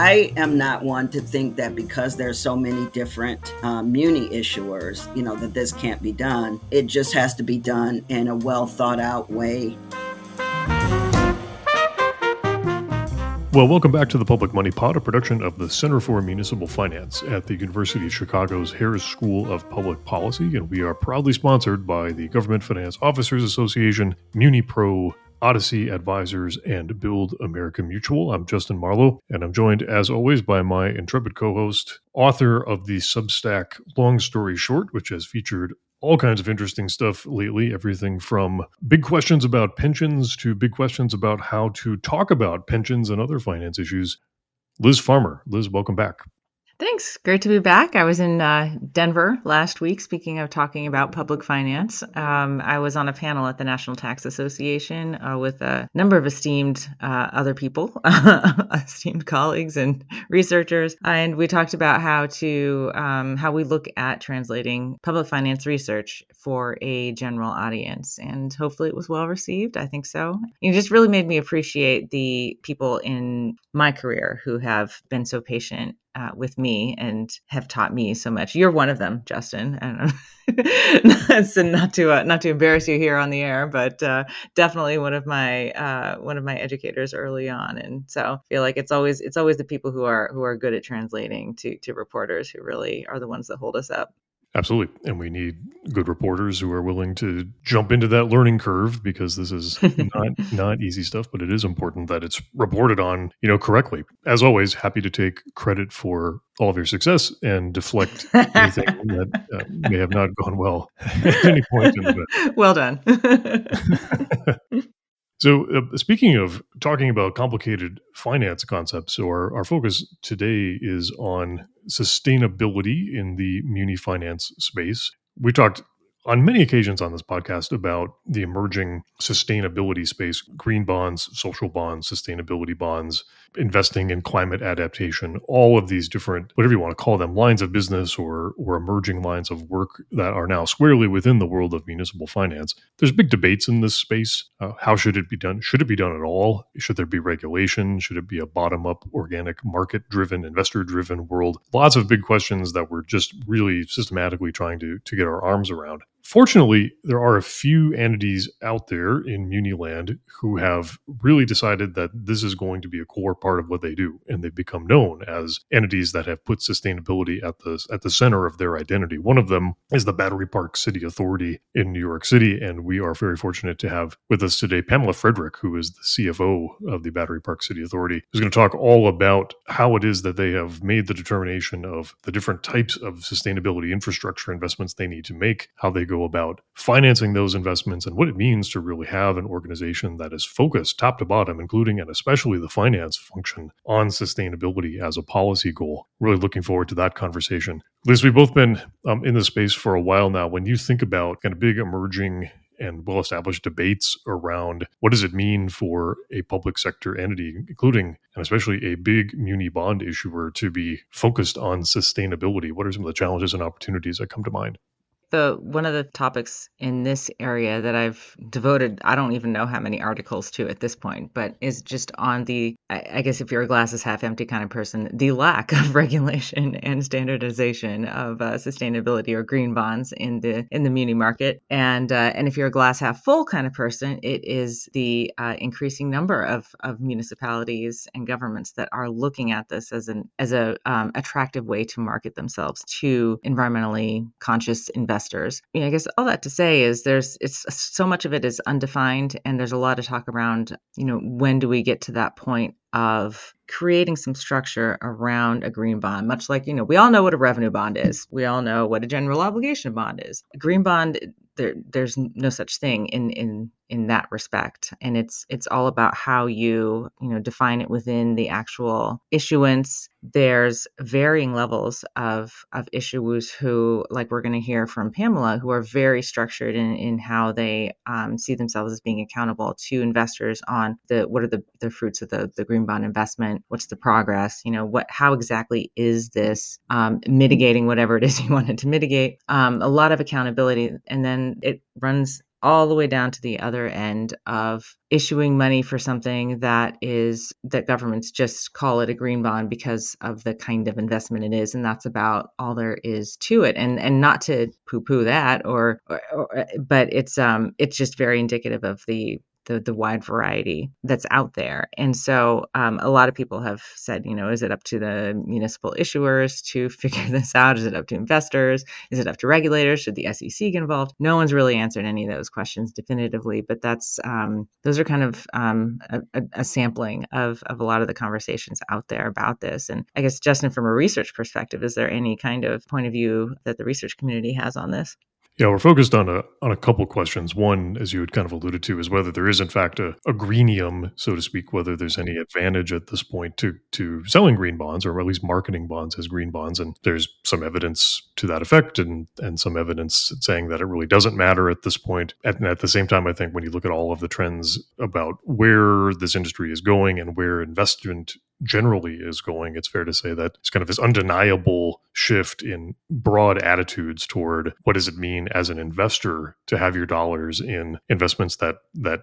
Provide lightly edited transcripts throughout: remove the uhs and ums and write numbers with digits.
I am not one to think that because there's so many different muni issuers, you know, that this can't be done. It just has to be done in a well thought out way. Well, welcome back to the Public Money Pod, a production of the Center for Municipal Finance at the University of Chicago's Harris School of Public Policy, and we are proudly sponsored by the Government Finance Officers Association, Muni Pro, Odyssey Advisors, and Build America Mutual. I'm Justin Marlowe, and I'm joined, as always, by my intrepid co-host, author of the Substack Long Story Short, which has featured all kinds of interesting stuff lately, everything from big questions about pensions to big questions about how to talk about pensions and other finance issues. Liz Farmer. Liz, welcome back. Thanks. Great to be back. I was in Denver last week, speaking of talking about public finance. I was on a panel at the National Tax Association with a number of esteemed other people, esteemed colleagues and researchers. And we talked about how to how we look at translating public finance research for a general audience. And hopefully it was well received. I think so. It just really made me appreciate the people in my career who have been so patient with me and have taught me so much. You're one of them, Justin. I don't know. So not to embarrass you here on the air, but definitely one of my educators early on. And so I feel like it's always the people who are good at translating to reporters who really are the ones that hold us up. Absolutely. And we need good reporters who are willing to jump into that learning curve, because this is not easy stuff, but it is important that it's reported on, you know, correctly. As always, happy to take credit for all of your success and deflect anything that may have not gone well at any point in the day. Well done. So speaking of talking about complicated finance concepts, so our focus today is on sustainability in the muni finance space. We talked on many occasions on this podcast about the emerging sustainability space, green bonds, social bonds, sustainability bonds, investing in climate adaptation, all of these different, whatever you want to call them, lines of business or emerging lines of work that are now squarely within the world of municipal finance. There's big debates in this space. How should it be done? Should it be done at all? Should there be regulation? Should it be a bottom-up, organic, market-driven, investor-driven world? Lots of big questions that we're just really systematically trying to get our arms around. Fortunately, there are a few entities out there in muni land who have really decided that this is going to be a core part of what they do, and they've become known as entities that have put sustainability at the center of their identity. One of them is the Battery Park City Authority in New York City, and we are very fortunate to have with us today Pamela Frederick, who is the CFO of the Battery Park City Authority, who's going to talk all about how it is that they have made the determination of the different types of sustainability infrastructure investments they need to make, how they go about financing those investments, and what it means to really have an organization that is focused top to bottom, including and especially the finance function, on sustainability as a policy goal. Really looking forward to that conversation. Liz, we've both been in this space for a while now. When you think about kind of big emerging and well-established debates around what does it mean for a public sector entity, including and especially a big muni bond issuer, to be focused on sustainability, what are some of the challenges and opportunities that come to mind? One of the topics in this area that I've devoted, I don't even know how many articles to at this point, but is just on the, I guess if you're a glass is half empty kind of person, the lack of regulation and standardization of sustainability or green bonds in the muni market. And if you're a glass half full kind of person, it is the increasing number of municipalities and governments that are looking at this as an attractive way to market themselves to environmentally conscious investors. You know, I guess all that to say is it's so much of it is undefined, and there's a lot of talk around, you know, when do we get to that point of creating some structure around a green bond, much like, you know, we all know what a revenue bond is. We all know what a general obligation bond is. A green bond, there's no such thing in that respect. And it's all about how you define it within the actual issuance. There's varying levels of issuers who, like we're going to hear from Pamela, who are very structured in how they see themselves as being accountable to investors on what are the fruits of the green bond investment, what's the progress, you know, how exactly is this mitigating whatever it is you wanted to mitigate, a lot of accountability. And then it runs all the way down to the other end of issuing money for something that governments just call it a green bond because of the kind of investment it is. And that's about all there is to it. And not to poo-poo that, but it's just very indicative of the wide variety that's out there. And so a lot of people have said, is it up to the municipal issuers to figure this out? Is it up to investors? Is it up to regulators? Should the SEC get involved? No one's really answered any of those questions definitively, but that's those are kind of a sampling of a lot of the conversations out there about this. And I guess, Justin, from a research perspective, is there any kind of point of view that the research community has on this? Yeah, we're focused on a couple questions. One, as you had kind of alluded to, is whether there is in fact a greenium, so to speak, whether there's any advantage at this point to selling green bonds, or at least marketing bonds as green bonds. And there's some evidence to that effect and some evidence saying that it really doesn't matter at this point. At the same time, I think when you look at all of the trends about where this industry is going and where investment generally is going, it's fair to say that it's kind of this undeniable shift in broad attitudes toward what does it mean as an investor to have your dollars in investments that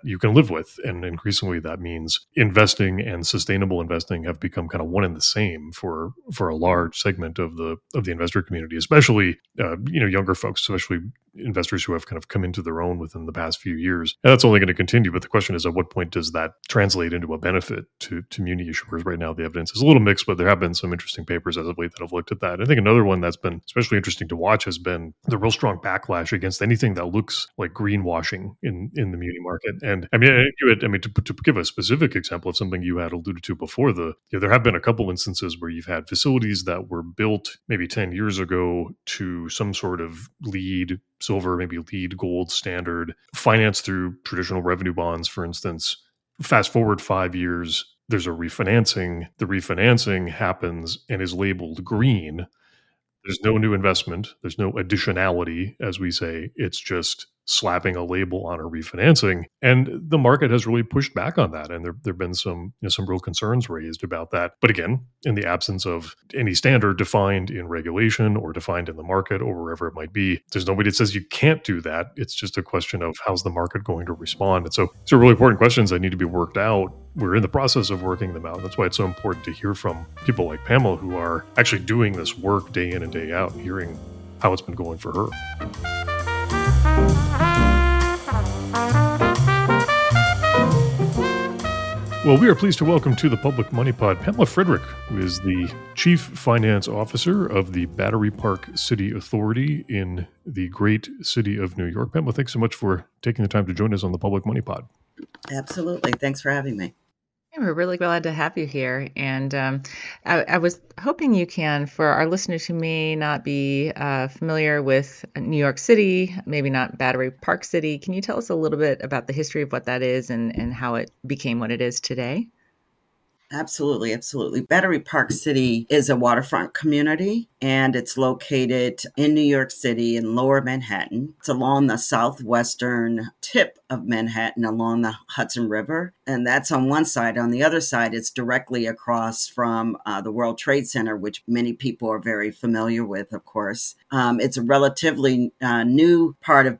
you can live with. And increasingly that means investing and sustainable investing have become kind of one and the same for a large segment of the investor community, especially younger folks, especially investors who have kind of come into their own within the past few years. And that's only going to continue. But the question is, at what point does that translate into a benefit to muni issuers? Right now, the evidence is a little mixed, but there have been some interesting papers as of late that have looked at that. I think another one that's been especially interesting to watch has been the real strong backlash against anything that looks like greenwashing in the muni market. And I mean, to give a specific example of something you had alluded to before, there have been a couple instances where you've had facilities that were built maybe 10 years ago to some sort of lead silver, maybe lead gold standard, financed through traditional revenue bonds, for instance. Fast forward 5 years, there's a refinancing. The refinancing happens and is labeled green. There's no new investment. There's no additionality, as we say. It's just slapping a label on a refinancing. And the market has really pushed back on that. And there have been some real concerns raised about that. But again, in the absence of any standard defined in regulation or defined in the market or wherever it might be, there's nobody that says you can't do that. It's just a question of how's the market going to respond. And so these are really important questions that need to be worked out. We're in the process of working them out. That's why it's so important to hear from people like Pamela who are actually doing this work day in and day out, hearing how it's been going for her. Well, we are pleased to welcome to the Public Money Pod Pamela Frederick, who is the Chief Finance Officer of the Battery Park City Authority in the great city of New York. Pamela, thanks so much for taking the time to join us on the Public Money Pod. Absolutely. Thanks for having me. We're really glad to have you here. And I was hoping you can, for our listeners who may not be familiar with New York City, maybe not Battery Park City, can you tell us a little bit about the history of what that is and how it became what it is today? Absolutely. Battery Park City is a waterfront community, and it's located in New York City in Lower Manhattan. It's along the southwestern tip of Manhattan along the Hudson River, and that's on one side. On the other side, it's directly across from the World Trade Center, which many people are very familiar with, of course. It's a relatively new part of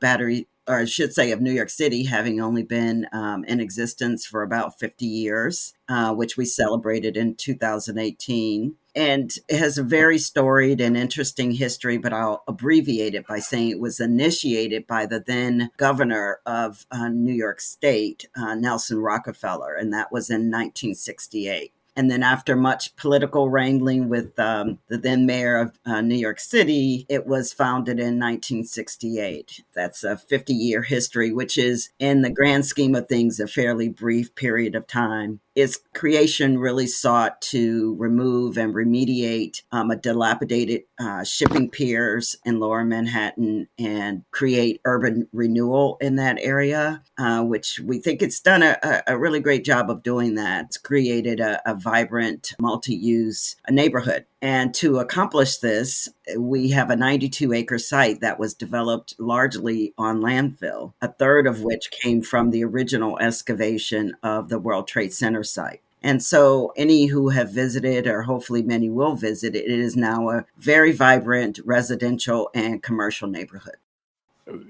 of New York City, having only been in existence for about 50 years, which we celebrated in 2018. And it has a very storied and interesting history, but I'll abbreviate it by saying it was initiated by the then governor of New York State, Nelson Rockefeller, and that was in 1968. And then after much political wrangling with the then mayor of New York City, it was founded in 1968. That's a 50-year history, which is, in the grand scheme of things, a fairly brief period of time. Its creation really sought to remove and remediate a dilapidated shipping piers in Lower Manhattan and create urban renewal in that area, which we think it's done a really great job of doing that. It's created a vibrant, multi-use neighborhood. And to accomplish this, we have a 92-acre site that was developed largely on landfill, a third of which came from the original excavation of the World Trade Center site. And so any who have visited, or hopefully many will visit, it is now a very vibrant residential and commercial neighborhood.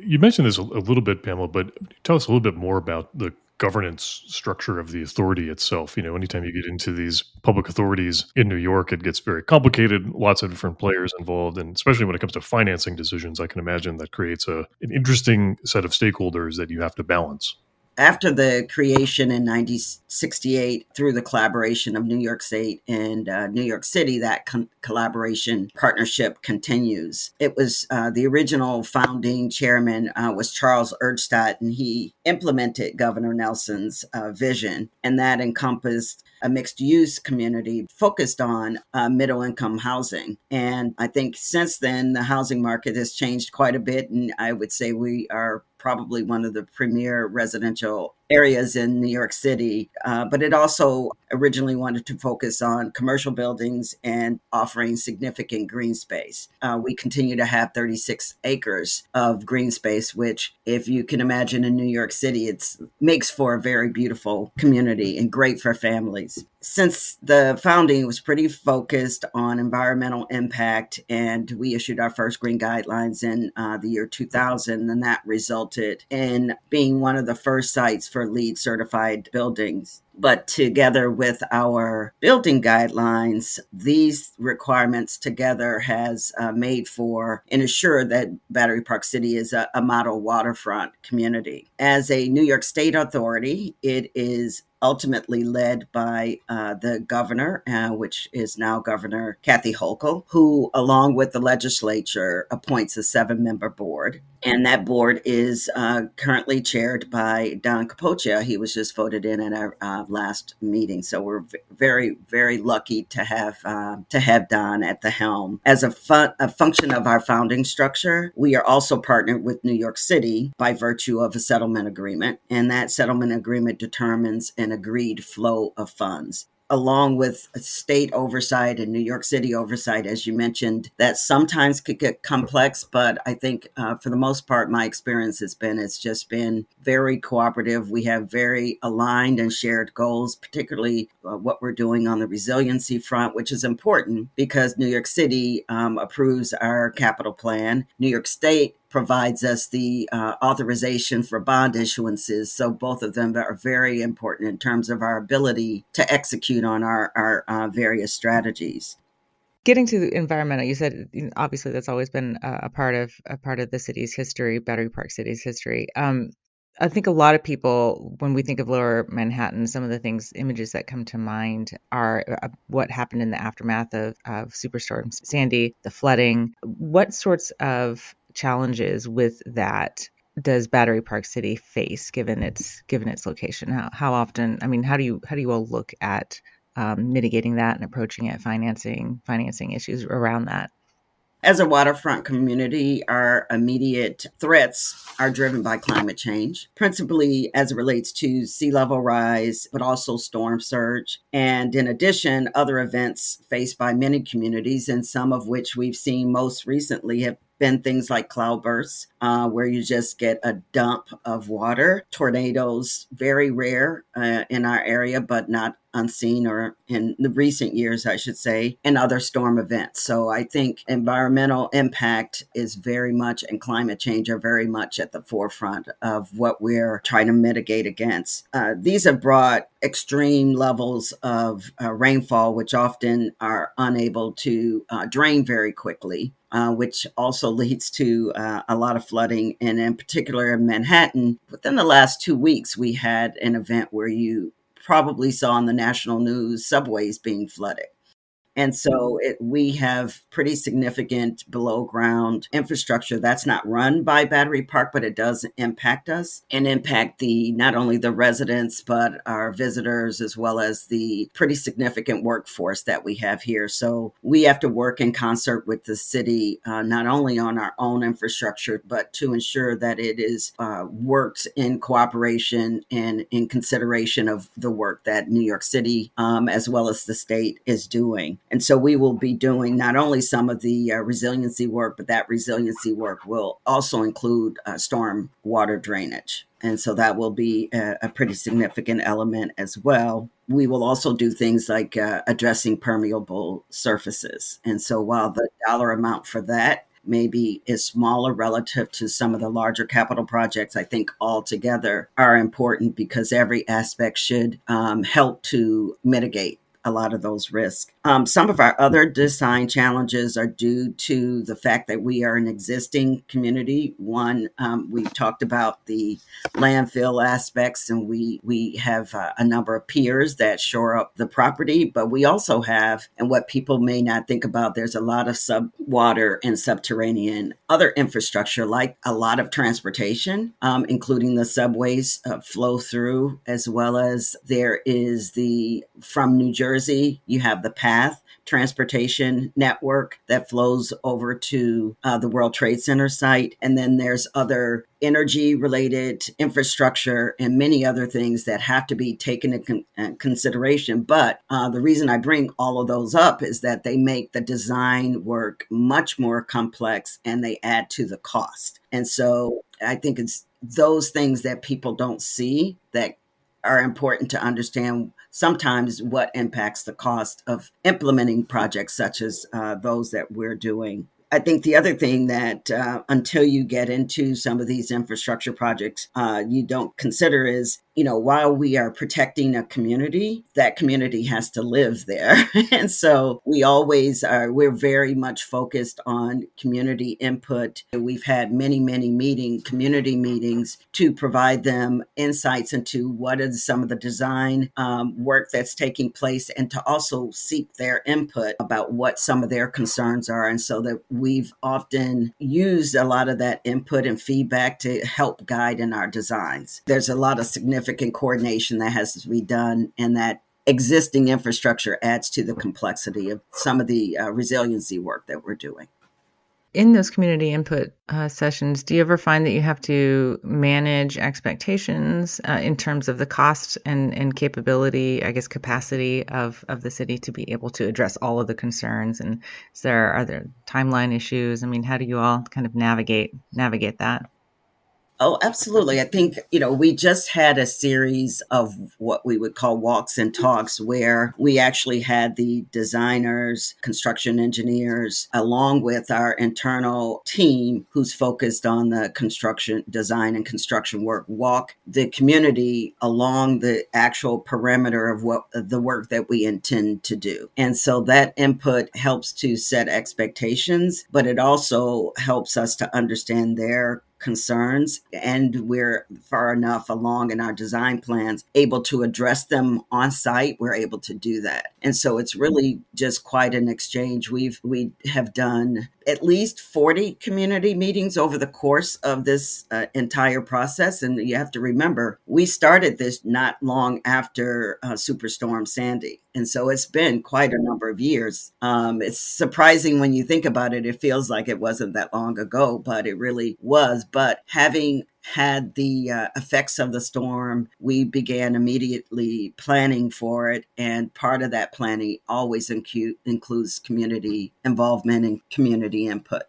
You mentioned this a little bit, Pamela, but tell us a little bit more about the governance structure of the authority itself. You know, anytime you get into these public authorities in New York, it gets very complicated, lots of different players involved. And especially when it comes to financing decisions, I can imagine that creates an interesting set of stakeholders that you have to balance. After the creation in 1968, through the collaboration of New York State and New York City, that collaboration partnership continues. It was the original founding chairman was Charles Erdstadt, and he implemented Governor Nelson's vision, and that encompassed a mixed-use community focused on middle-income housing. And I think since then, the housing market has changed quite a bit, and I would say we are probably one of the premier residential areas in New York City. But it also originally wanted to focus on commercial buildings and offering significant green space. We continue to have 36 acres of green space, which, if you can imagine, in New York City, it makes for a very beautiful community and great for families. Since the founding, it was pretty focused on environmental impact, and we issued our first green guidelines in the year 2000, and that resulted in being one of the first sites for LEED certified buildings. But together with our building guidelines, these requirements together has made for and assured that Battery Park City is a model waterfront community. As a New York State authority, it is ultimately led by the governor, which is now Governor Kathy Hochul, who, along with the legislature, appoints a 7-member board. And that board is currently chaired by Don Capoccia. He was just voted in at our last meeting. So we're very, very lucky to have Don at the helm. As a function of our founding structure, we are also partnered with New York City by virtue of a settlement agreement. And that settlement agreement determines an agreed flow of funds, along with state oversight and New York City oversight, as you mentioned, that sometimes could get complex. But I think for the most part, my experience has been, it's just been very cooperative. We have very aligned and shared goals, particularly what we're doing on the resiliency front, which is important because New York City approves our capital plan. New York State provides us the authorization for bond issuances. So both of them are very important in terms of our ability to execute on our various strategies. Getting to the environmental, you said obviously that's always been a part of the city's history, Battery Park City's history. I think a lot of people, when we think of Lower Manhattan, some of the images that come to mind are what happened in the aftermath of Superstorm Sandy, the flooding. What sorts of challenges with that does Battery Park City face, given its location? How often? I mean, how do you all look at mitigating that and approaching it, financing issues around that? As a waterfront community, our immediate threats are driven by climate change, principally as it relates to sea level rise, but also storm surge. And in addition, other events faced by many communities, and some of which we've seen most recently have been things like cloudbursts, where you just get a dump of water. Tornadoes, very rare in our area, but not unseen, or in the recent years, I should say, and other storm events. So I think environmental impact is very much, and climate change are very much at the forefront of what we're trying to mitigate against. These have brought extreme levels of rainfall, which often are unable to drain very quickly, which also leads to a lot of flooding. And in particular in Manhattan, within the last 2 weeks, we had an event where you probably saw on the national news subways being flooded. And so we have pretty significant below ground infrastructure that's not run by Battery Park, but it does impact us and impact not only the residents, but our visitors, as well as the pretty significant workforce that we have here. So we have to work in concert with the city, not only on our own infrastructure, but to ensure that it is worked in cooperation and in consideration of the work that New York City, as well as the state, is doing. And so we will be doing not only some of the resiliency work, but that resiliency work will also include storm water drainage. And so that will be a pretty significant element as well. We will also do things like addressing permeable surfaces. And so while the dollar amount for that maybe is smaller relative to some of the larger capital projects, I think altogether are important because every aspect should help to mitigate a lot of those risks. Some of our other design challenges are due to the fact that we are an existing community. One, we've talked about the landfill aspects, and we have a number of piers that shore up the property, but we also have, and what people may not think about, there's a lot of sub-water and subterranean other infrastructure, like a lot of transportation, including the subways flow through, as well as there is the, from New Jersey, you have the PATH transportation network that flows over to the World Trade Center site. And then there's other energy-related infrastructure and many other things that have to be taken into consideration. But the reason I bring all of those up is that they make the design work much more complex and they add to the cost. And so I think it's those things that people don't see that are important to understand sometimes what impacts the cost of implementing projects such as those that we're doing. I think the other thing that until you get into some of these infrastructure projects, you don't consider is, you know, while we are protecting a community, that community has to live there. And so we always are, we're very much focused on community input. We've had many community meetings to provide them insights into what is some of the design work that's taking place and to also seek their input about what some of their concerns are. And so that we've often used a lot of that input and feedback to help guide in our designs. There's a lot of significant coordination that has to be done, and that existing infrastructure adds to the complexity of some of the resiliency work that we're doing. In those community input sessions, do you ever find that you have to manage expectations in terms of the cost and capability, I guess, capacity of the city to be able to address all of the concerns? And are there timeline issues? I mean, how do you all kind of navigate that? Oh, absolutely. I think, you know, we just had a series of what we would call walks and talks where we actually had the designers, construction engineers, along with our internal team who's focused on the construction design and construction work, walk the community along the actual perimeter of what the work that we intend to do. And so that input helps to set expectations, but it also helps us to understand their concerns, and we're far enough along in our design plans, able to address them on site. We're able to do that. And so it's really just quite an exchange. We have done at least 40 community meetings over the course of this entire process. And you have to remember, we started this not long after Superstorm Sandy. And so it's been quite a number of years. It's surprising when you think about it, it feels like it wasn't that long ago, but it really was. But having had the effects of the storm, we began immediately planning for it. And part of that planning always includes community involvement and community input.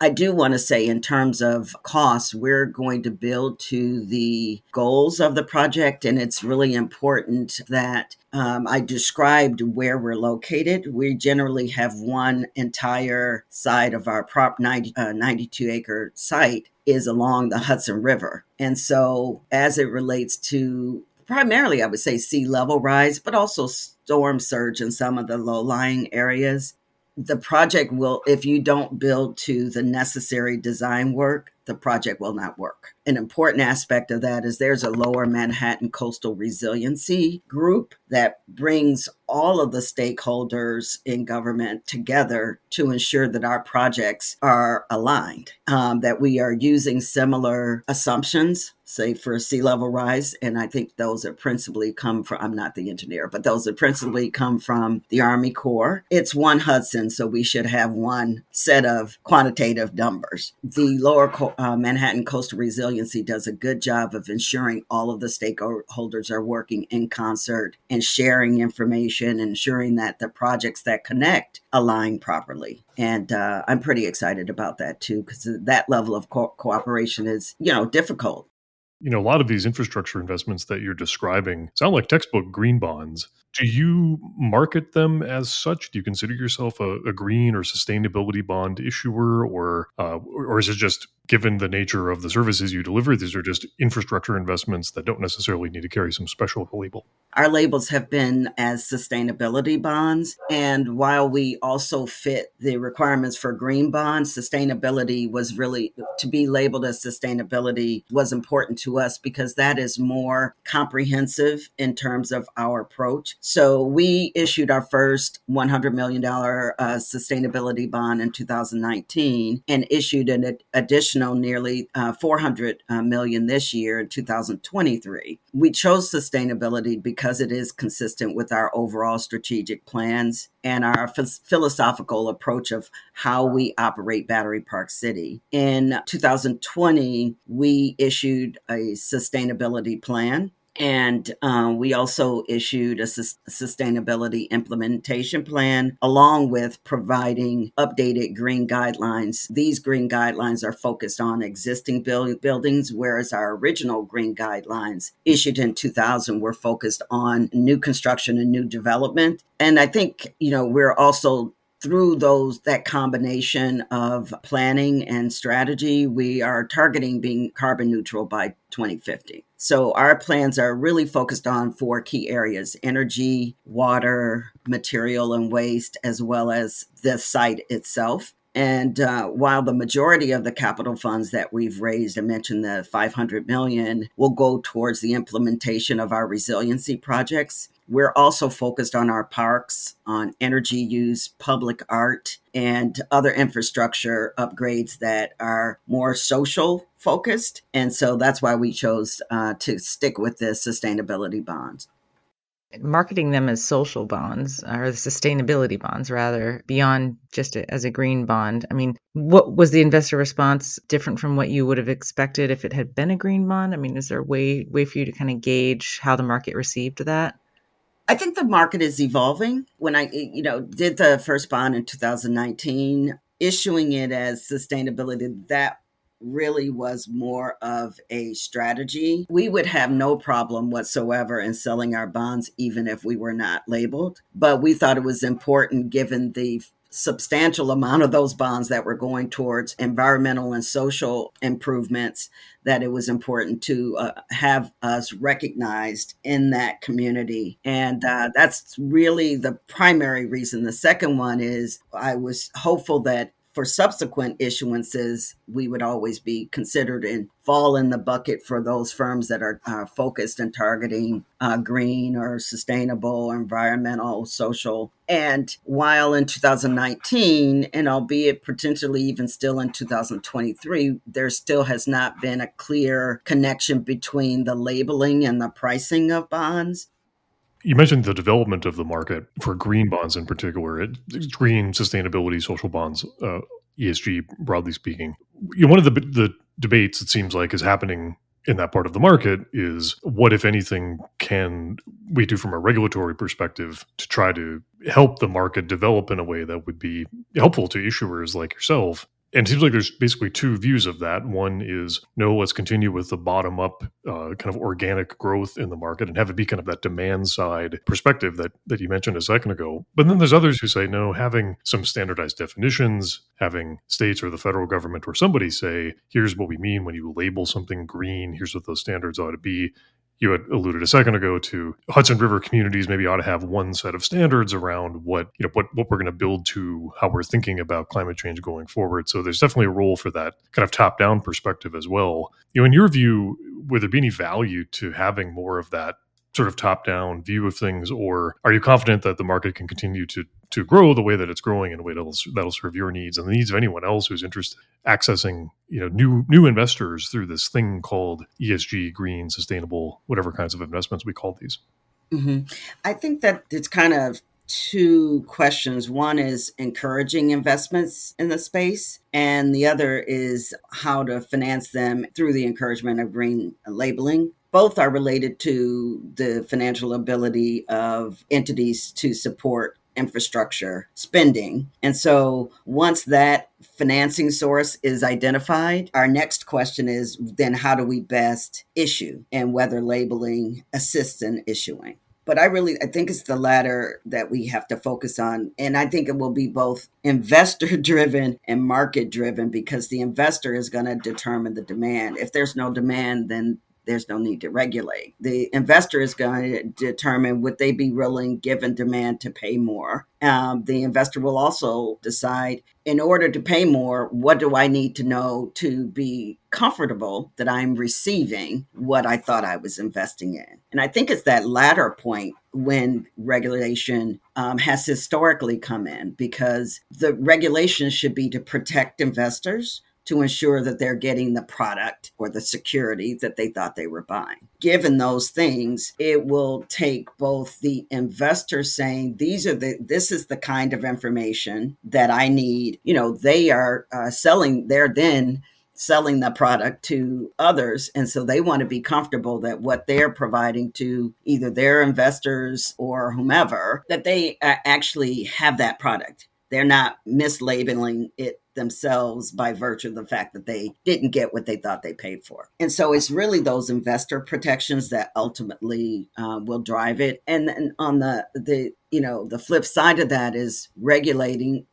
I do want to say in terms of costs, we're going to build to the goals of the project. And it's really important that I described where we're located. We generally have one entire side of our Prop 92-acre site is along the Hudson River. And so as it relates to primarily, I would say, sea level rise, but also storm surge in some of the low-lying areas. The project will, if you don't build to the necessary design work, the project will not work. An important aspect of that is there's a Lower Manhattan Coastal Resiliency group that brings all of the stakeholders in government together to ensure that our projects are aligned, that we are using similar assumptions, say for sea level rise. And I think those are principally come from, I'm not the engineer, but those are principally come from the Army Corps. It's one Hudson, so we should have one set of quantitative numbers. The Lower Manhattan Coastal Resiliency does a good job of ensuring all of the stakeholders are working in concert and sharing information, ensuring that the projects that connect align properly. And I'm pretty excited about that too, because that level of cooperation is, you know, difficult. You know, a lot of these infrastructure investments that you're describing sound like textbook green bonds. Do you market them as such? Do you consider yourself a green or sustainability bond issuer, or is it just, given the nature of the services you deliver, these are just infrastructure investments that don't necessarily need to carry some special label? Our labels have been as sustainability bonds. And while we also fit the requirements for green bonds, sustainability was really, to be labeled as sustainability was important to us because that is more comprehensive in terms of our approach. So we issued our first $100 million sustainability bond in 2019 and issued an additional nearly $400 million this year in 2023. We chose sustainability because it is consistent with our overall strategic plans and our philosophical approach of how we operate Battery Park City. In 2020, we issued a sustainability plan. And we also issued a sustainability implementation plan, along with providing updated green guidelines. These green guidelines are focused on existing buildings, whereas our original green guidelines issued in 2000 were focused on new construction and new development. And I think, you know, we're also through that combination of planning and strategy, we are targeting being carbon neutral by 2050. So our plans are really focused on four key areas: energy, water, material and waste, as well as the site itself. And while the majority of the capital funds that we've raised, I mentioned the $500 million, will go towards the implementation of our resiliency projects, we're also focused on our parks, on energy use, public art, and other infrastructure upgrades that are more social focused. And so that's why we chose to stick with the sustainability bonds. Marketing them as social bonds, or the sustainability bonds rather, beyond just as a green bond. I mean, what was the investor response different from what you would have expected if it had been a green bond? I mean, is there a way for you to kind of gauge how the market received that? I think the market is evolving. When I, did the first bond in 2019, issuing it as sustainability, that really was more of a strategy. We would have no problem whatsoever in selling our bonds, even if we were not labeled. But we thought it was important, given the substantial amount of those bonds that were going towards environmental and social improvements, that it was important to have us recognized in that community. And that's really the primary reason. The second one is I was hopeful that for subsequent issuances, we would always be considered and fall in the bucket for those firms that are focused and targeting green or sustainable, environmental, social. And while in 2019, and albeit potentially even still in 2023, there still has not been a clear connection between the labeling and the pricing of bonds. You mentioned the development of the market for green bonds in particular, green sustainability, social bonds, ESG, broadly speaking. One of the debates, it seems like, is happening in that part of the market is what, if anything, can we do from a regulatory perspective to try to help the market develop in a way that would be helpful to issuers like yourself? And it seems like there's basically two views of that. One is, no, let's continue with the bottom-up kind of organic growth in the market and have it be kind of that demand-side perspective that you mentioned a second ago. But then there's others who say, no, having some standardized definitions, having states or the federal government or somebody say, here's what we mean when you label something green, here's what those standards ought to be. You had alluded a second ago to Hudson River communities maybe ought to have one set of standards around what we're going to build to, how we're thinking about climate change going forward. So there's definitely a role for that kind of top-down perspective as well. You know, in your view, would there be any value to having more of that sort of top-down view of things, or are you confident that the market can continue to grow the way that it's growing in a way that'll serve your needs and the needs of anyone else who's interested in accessing, new investors through this thing called ESG, green, sustainable, whatever kinds of investments we call these? Mm-hmm. I think that it's kind of two questions. One is encouraging investments in the space, and the other is how to finance them through the encouragement of green labeling. Both are related to the financial ability of entities to support infrastructure spending. And so once that financing source is identified, our next question is then how do we best issue and whether labeling assists in issuing. But I think it's the latter that we have to focus on. And I think it will be both investor-driven and market-driven because the investor is going to determine the demand. If there's no demand, then there's no need to regulate. The investor is going to determine would they be willing, given demand, to pay more. The investor will also decide, in order to pay more, what do I need to know to be comfortable that I'm receiving what I thought I was investing in? And I think it's that latter point when regulation has historically come in, because the regulation should be to protect investors, to ensure that they're getting the product or the security that they thought they were buying. Given those things, it will take both the investor saying, this is the kind of information that I need. You know, they are selling the product to others. And so they want to be comfortable that what they're providing to either their investors or whomever, that they actually have that product. They're not mislabeling it themselves by virtue of the fact that they didn't get what they thought they paid for. And so it's really those investor protections that ultimately will drive it. And then on the flip side of that is regulation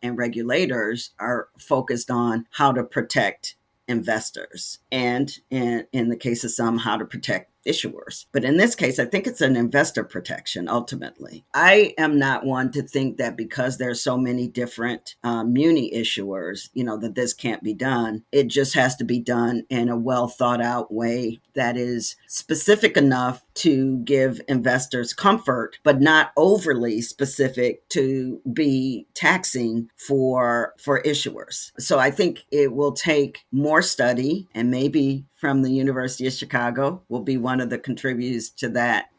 and regulators are focused on how to protect investors and in the case of some, how to protect issuers. But in this case, I think it's an investor protection, ultimately. I am not one to think that because there's so many different muni issuers, that this can't be done. It just has to be done in a well thought out way that is specific enough to give investors comfort, but not overly specific to be taxing for issuers. So I think it will take more study, and maybe from the University of Chicago will be one of the contributors to that.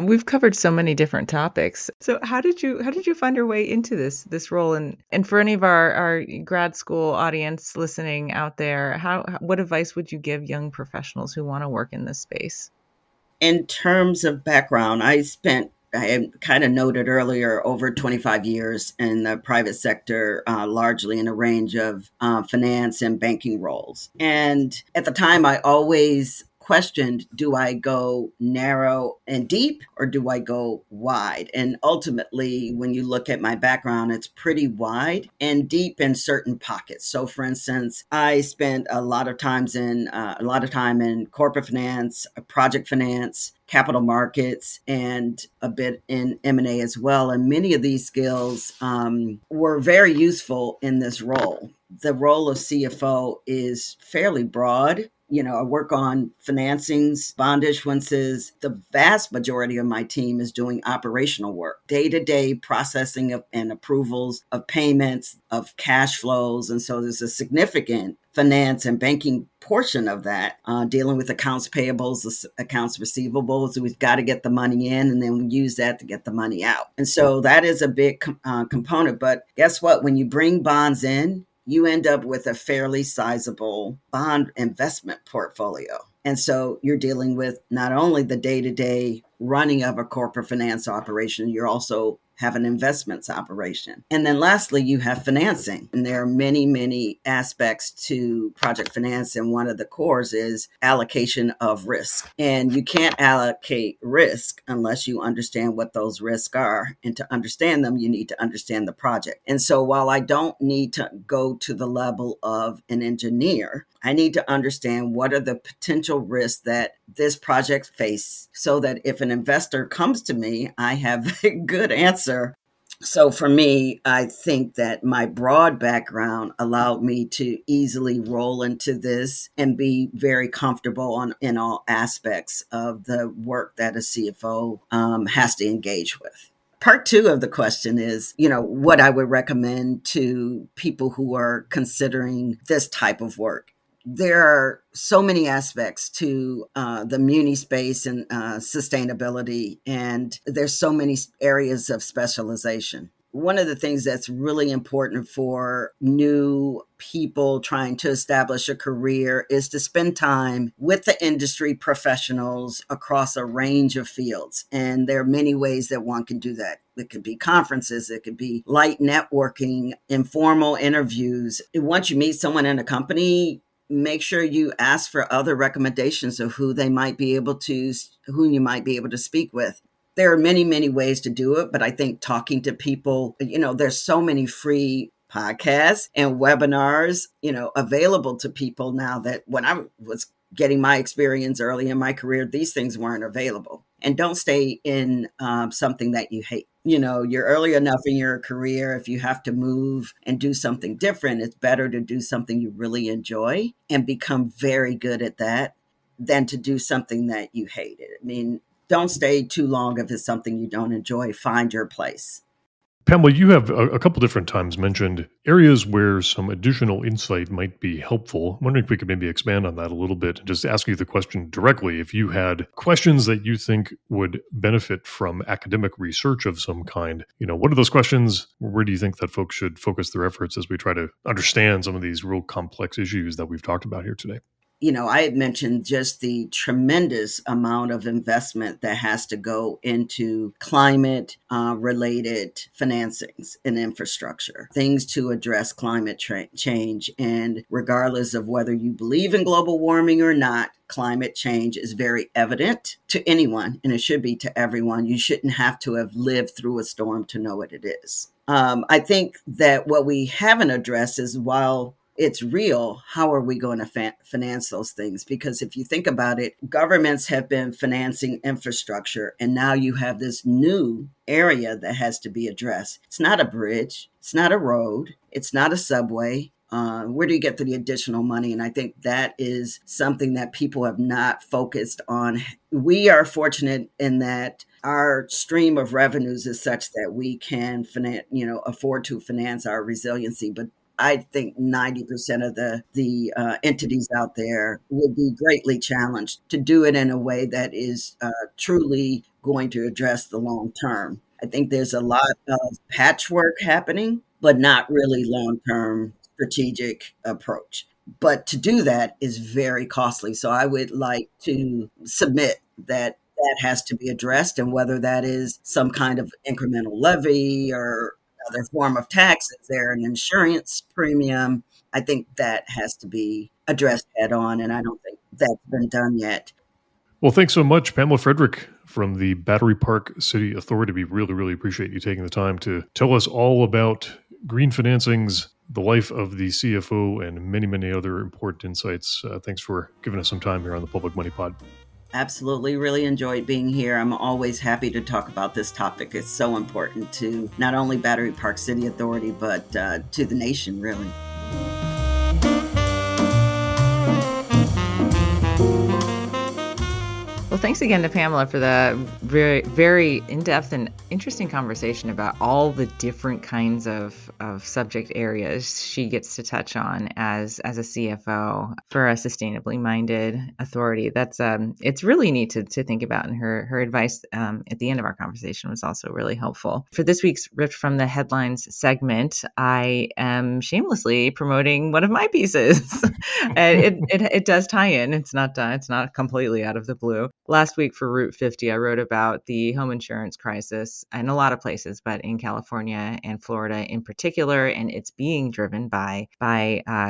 We've covered so many different topics. So how did you find your way into this role? And for any of our grad school audience listening out there, what advice would you give young professionals who want to work in this space? In terms of background, I kind of noted earlier, over 25 years in the private sector, largely in a range of finance and banking roles. And at the time, I always questioned, do I go narrow and deep or do I go wide? And ultimately, when you look at my background, it's pretty wide and deep in certain pockets. So for instance, I spent a lot of time in corporate finance, project finance, capital markets, and a bit in M&A as well. And many of these skills were very useful in this role. The role of CFO is fairly broad. I work on financings, bond issuances. The vast majority of my team is doing operational work, day-to-day processing of and approvals of payments, of cash flows. And so there's a significant finance and banking portion of that, dealing with accounts payables, accounts receivables. We've got to get the money in and then we use that to get the money out. And so that is a big component. But guess what? When you bring bonds in, you end up with a fairly sizable bond investment portfolio. And so you're dealing with not only the day-to-day running of a corporate finance operation, you're also have an investments operation. And then lastly, you have financing. And there are many, many aspects to project finance. And one of the cores is allocation of risk. And you can't allocate risk unless you understand what those risks are. And to understand them, you need to understand the project. And so while I don't need to go to the level of an engineer, I need to understand what are the potential risks that this project faces so that if an investor comes to me, I have a good answer. So for me, I think that my broad background allowed me to easily roll into this and be very comfortable in all aspects of the work that a CFO has to engage with. Part two of the question is, what I would recommend to people who are considering this type of work. There are so many aspects to the muni space and sustainability, and there's so many areas of specialization. One of the things that's really important for new people trying to establish a career is to spend time with the industry professionals across a range of fields. And there are many ways that one can do that. It could be conferences, it could be light networking, informal interviews. Once you meet someone in a company, make sure you ask for other recommendations of who you might be able to speak with. There are many, many ways to do it, but I think talking to people, there's so many free podcasts and webinars, available to people now that when I was getting my experience early in my career, these things weren't available. And don't stay in something that you hate. You're early enough in your career. If you have to move and do something different, it's better to do something you really enjoy and become very good at that than to do something that you hated. Don't stay too long if it's something you don't enjoy. Find your place. Pamela, you have a couple different times mentioned areas where some additional insight might be helpful. I'm wondering if we could maybe expand on that a little bit and just ask you the question directly. If you had questions that you think would benefit from academic research of some kind, what are those questions? Where do you think that folks should focus their efforts as we try to understand some of these real complex issues that we've talked about here today? I had mentioned just the tremendous amount of investment that has to go into climate-related financings and infrastructure, things to address climate change. And regardless of whether you believe in global warming or not, climate change is very evident to anyone, and it should be to everyone. You shouldn't have to have lived through a storm to know what it is. I think that what we haven't addressed is while it's real, how are we going to finance those things? Because if you think about it, governments have been financing infrastructure, and now you have this new area that has to be addressed. It's not a bridge. It's not a road. It's not a subway. Where do you get the additional money? And I think that is something that people have not focused on. We are fortunate in that our stream of revenues is such that we can afford to finance our resiliency, but I think 90% of the entities out there would be greatly challenged to do it in a way that is truly going to address the long term. I think there's a lot of patchwork happening, but not really long-term strategic approach. But to do that is very costly. So I would like to submit that has to be addressed, and whether that is some kind of incremental levy or other form of taxes, there an insurance premium. I think that has to be addressed head on, and I don't think that's been done yet. Well, thanks so much, Pamela Frederick from the Battery Park City Authority. We really, really appreciate you taking the time to tell us all about green financings, the life of the CFO, and many, many other important insights. Thanks for giving us some time here on the Public Money Pod. Absolutely. Really enjoyed being here. I'm always happy to talk about this topic. It's so important to not only Battery Park City Authority, but to the nation, really. Well, thanks again to Pamela for the very, very in-depth and interesting conversation about all the different kinds of subject areas she gets to touch on as a CFO for a sustainably minded authority. That's it's really neat to think about, and her advice at the end of our conversation was also really helpful. For this week's Ripped From the Headlines segment, I am shamelessly promoting one of my pieces. it does tie in. It's not completely out of the blue. Last week for Route 50, I wrote about the home insurance crisis in a lot of places, but in California and Florida in particular, and it's being driven by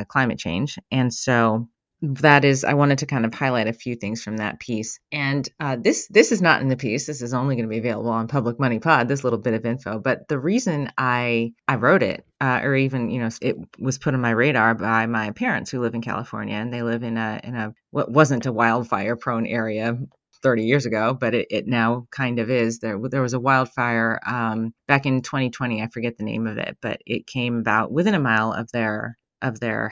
climate change. And so I wanted to kind of highlight a few things from that piece. And this is not in the piece. This is only going to be available on Public Money Pod, this little bit of info. But the reason I wrote it, or even, it was put on my radar by my parents who live in California, and they live in a what wasn't a wildfire prone area 30 years ago, but it now kind of is. There was a wildfire back in 2020. I forget the name of it, but it came about within a mile of their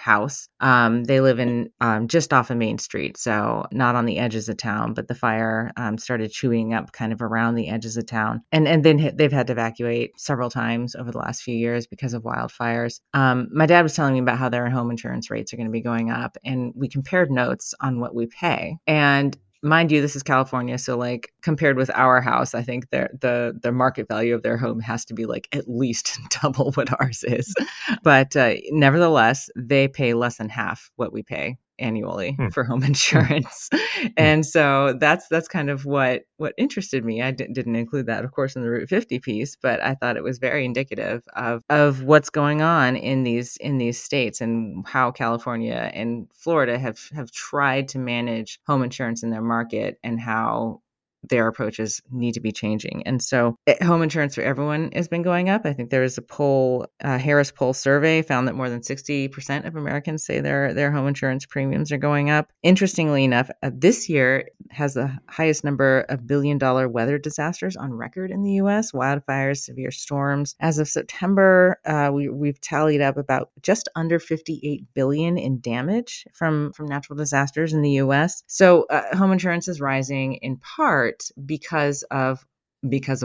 house. They live in just off of Main Street, so not on the edges of town, but the fire started chewing up kind of around the edges of town. And then they've had to evacuate several times over the last few years because of wildfires. My dad was telling me about how their home insurance rates are going to be going up, and we compared notes on what we pay. And mind you, this is California, so compared with our house, I think the market value of their home has to be at least double what ours is. But nevertheless, they pay less than half what we pay. annually for home insurance. And so that's kind of what interested me. I didn't include that, of course, in the Route 50 piece, but I thought it was very indicative of what's going on in these states and how California and Florida have tried to manage home insurance in their market and how their approaches need to be changing. And so home insurance for everyone has been going up. I think there was a poll, Harris poll survey found that more than 60% of Americans say their home insurance premiums are going up. Interestingly enough, this year has the highest number of $1 billion weather disasters on record in the U.S., wildfires, severe storms. As of September, we've tallied up about just under $58 billion in damage from natural disasters in the U.S. So home insurance is rising in part because of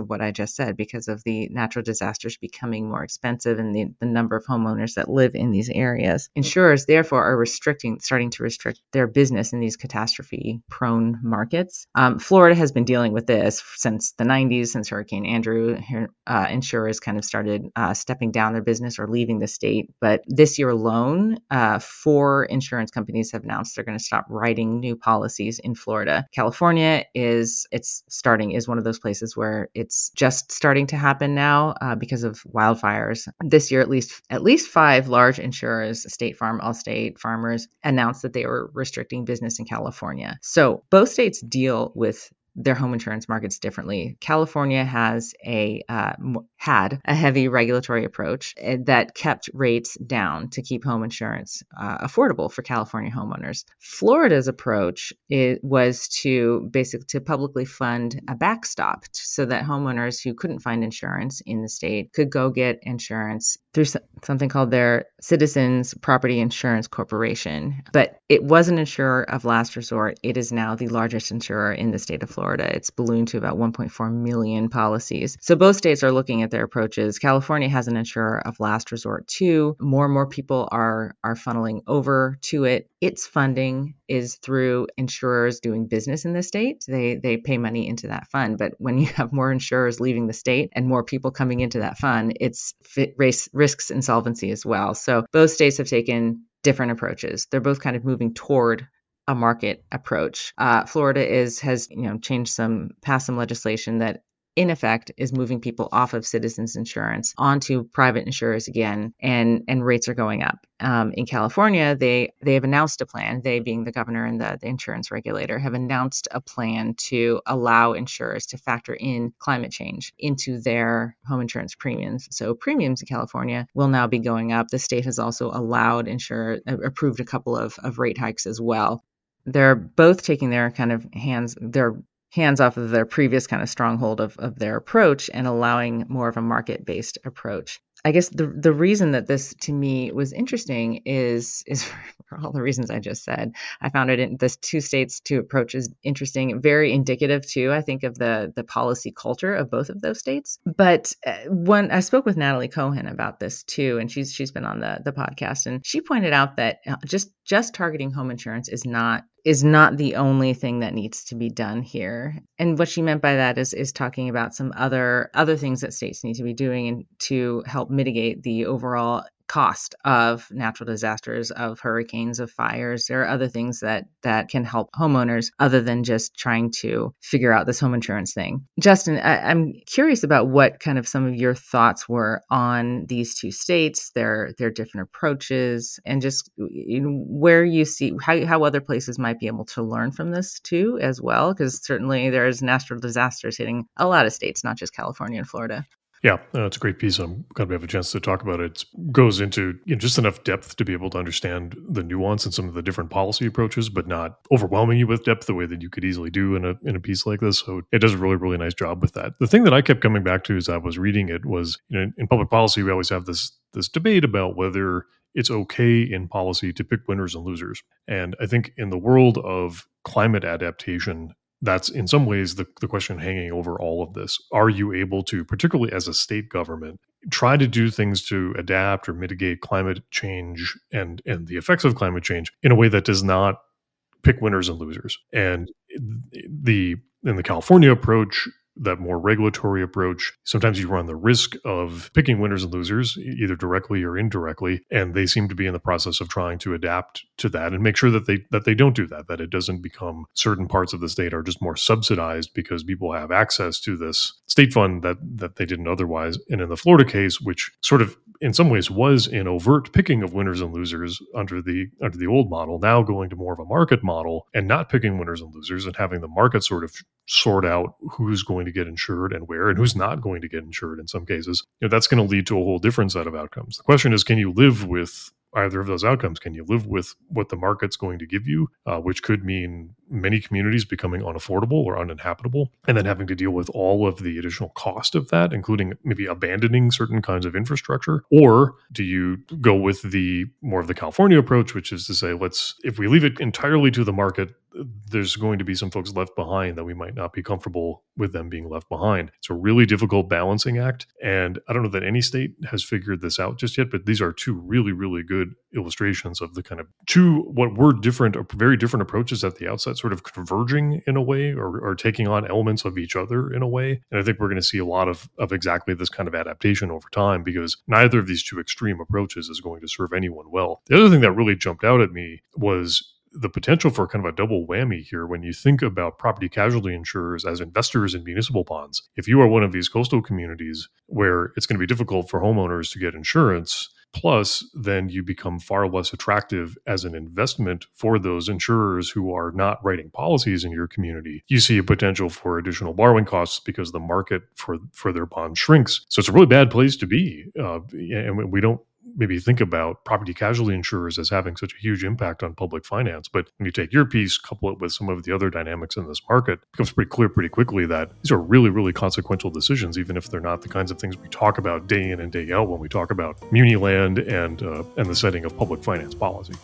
what I just said, because of the natural disasters becoming more expensive and the number of homeowners that live in these areas. Insurers, therefore, are starting to restrict their business in these catastrophe-prone markets. Florida has been dealing with this since the 90s, since Hurricane Andrew. Insurers kind of started stepping down their business or leaving the state. But this year alone, 4 insurance companies have announced they're going to stop writing new policies in Florida. California is one of those places where it's just starting to happen now because of wildfires. This year, at least 5 large insurers, State Farm, Allstate, Farmers, announced that they were restricting business in California. So both states deal with their home insurance markets differently. California has had a heavy regulatory approach that kept rates down to keep home insurance affordable for California homeowners. Florida's approach was to publicly fund a backstop so that homeowners who couldn't find insurance in the state could go get insurance through something called their Citizens Property Insurance Corporation. But it was an insurer of last resort. It is now the largest insurer in the state of Florida. It's ballooned to about 1.4 million policies. So both states are looking at their approaches. California has an insurer of last resort too. More and more people are funneling over to it. Its funding is through insurers doing business in the state. They pay money into that fund. But when you have more insurers leaving the state and more people coming into that fund, risks insolvency as well. So both states have taken different approaches. They're both kind of moving toward a market approach. Florida has changed passed some legislation that in effect is moving people off of Citizens Insurance onto private insurers again, and rates are going up. In California, they have announced a plan, they being the governor and the insurance regulator, have announced a plan to allow insurers to factor in climate change into their home insurance premiums. So premiums in California will now be going up. The state has also approved a couple of rate hikes as well. They're both taking their kind of hands off of their previous kind of stronghold of their approach and allowing more of a market-based approach. I guess the reason that this to me was interesting is for all the reasons I just said. I found it in this 2 states, 2 approaches interesting, very indicative too, I think, of the policy culture of both of those states. But when I spoke with Natalie Cohen about this too, and she's been on the podcast, and she pointed out that just targeting home insurance is not the only thing that needs to be done here. And what she meant by that is talking about some other things that states need to be doing and to help mitigate the overall cost of natural disasters, of hurricanes, of fires. There are other things that can help homeowners other than just trying to figure out this home insurance thing. Justin, I'm curious about what kind of some of your thoughts were on these 2 states, their different approaches, and just where you see how other places might be able to learn from this too as well, because certainly there's natural disasters hitting a lot of states, not just California and Florida. Yeah, it's a great piece. I'm glad we have a chance to talk about it. It goes into just enough depth to be able to understand the nuance and some of the different policy approaches, but not overwhelming you with depth the way that you could easily do in a piece like this. So it does a really, really nice job with that. The thing that I kept coming back to as I was reading it was, in public policy, we always have this debate about whether it's okay in policy to pick winners and losers. And I think in the world of climate adaptation, that's in some ways the question hanging over all of this. Are you able to, particularly as a state government, try to do things to adapt or mitigate climate change and the effects of climate change in a way that does not pick winners and losers? And the California approach that more regulatory approach, sometimes you run the risk of picking winners and losers, either directly or indirectly. And they seem to be in the process of trying to adapt to that and make sure that they don't do that, that it doesn't become certain parts of the state are just more subsidized because people have access to this state fund that they didn't otherwise. And in the Florida case, which sort of in some ways was an overt picking of winners and losers under the old model, now going to more of a market model and not picking winners and losers and having the market sort of sort out who's going to get insured and where and who's not going to get insured in some cases, that's going to lead to a whole different set of outcomes. The question is, can you live with either of those outcomes? Can you live with what the market's going to give you, which could mean many communities becoming unaffordable or uninhabitable, and then having to deal with all of the additional cost of that, including maybe abandoning certain kinds of infrastructure? Or do you go with the more of the California approach, which is to say, if we leave it entirely to the market, there's going to be some folks left behind that we might not be comfortable with them being left behind. It's a really difficult balancing act. And I don't know that any state has figured this out just yet, but these are two really, really good illustrations of the kind of two, what were different, very different approaches at the outset, sort of converging in a way or taking on elements of each other in a way. And I think we're going to see a lot of exactly this kind of adaptation over time because neither of these two extreme approaches is going to serve anyone well. The other thing that really jumped out at me was the potential for kind of a double whammy here when you think about property casualty insurers as investors in municipal bonds. If you are one of these coastal communities where it's going to be difficult for homeowners to get insurance, plus then you become far less attractive as an investment for those insurers who are not writing policies in your community. You see a potential for additional borrowing costs because the market for their bond shrinks. So it's a really bad place to be. And we don't maybe think about property casualty insurers as having such a huge impact on public finance. But when you take your piece, couple it with some of the other dynamics in this market, it becomes pretty clear pretty quickly that these are really, really consequential decisions, even if they're not the kinds of things we talk about day in and day out when we talk about muni land and the setting of public finance policy.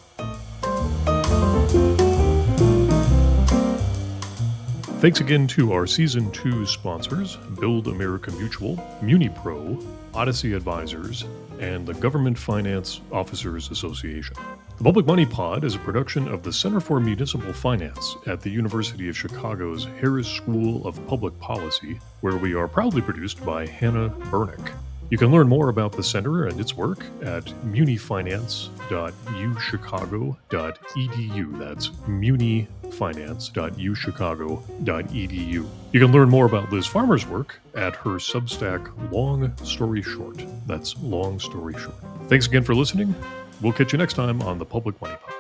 Thanks again to our Season 2 sponsors, Build America Mutual, Muni Pro, Odyssey Advisors, and the Government Finance Officers Association. The Public Money Pod is a production of the Center for Municipal Finance at the University of Chicago's Harris School of Public Policy, where we are proudly produced by Hannah Burnick. You can learn more about the center and its work at munifinance.uchicago.edu. That's munifinance.uchicago.edu. You can learn more about Liz Farmer's work at her Substack, Long Story Short. That's Long Story Short. Thanks again for listening. We'll catch you next time on the Public Money Podcast.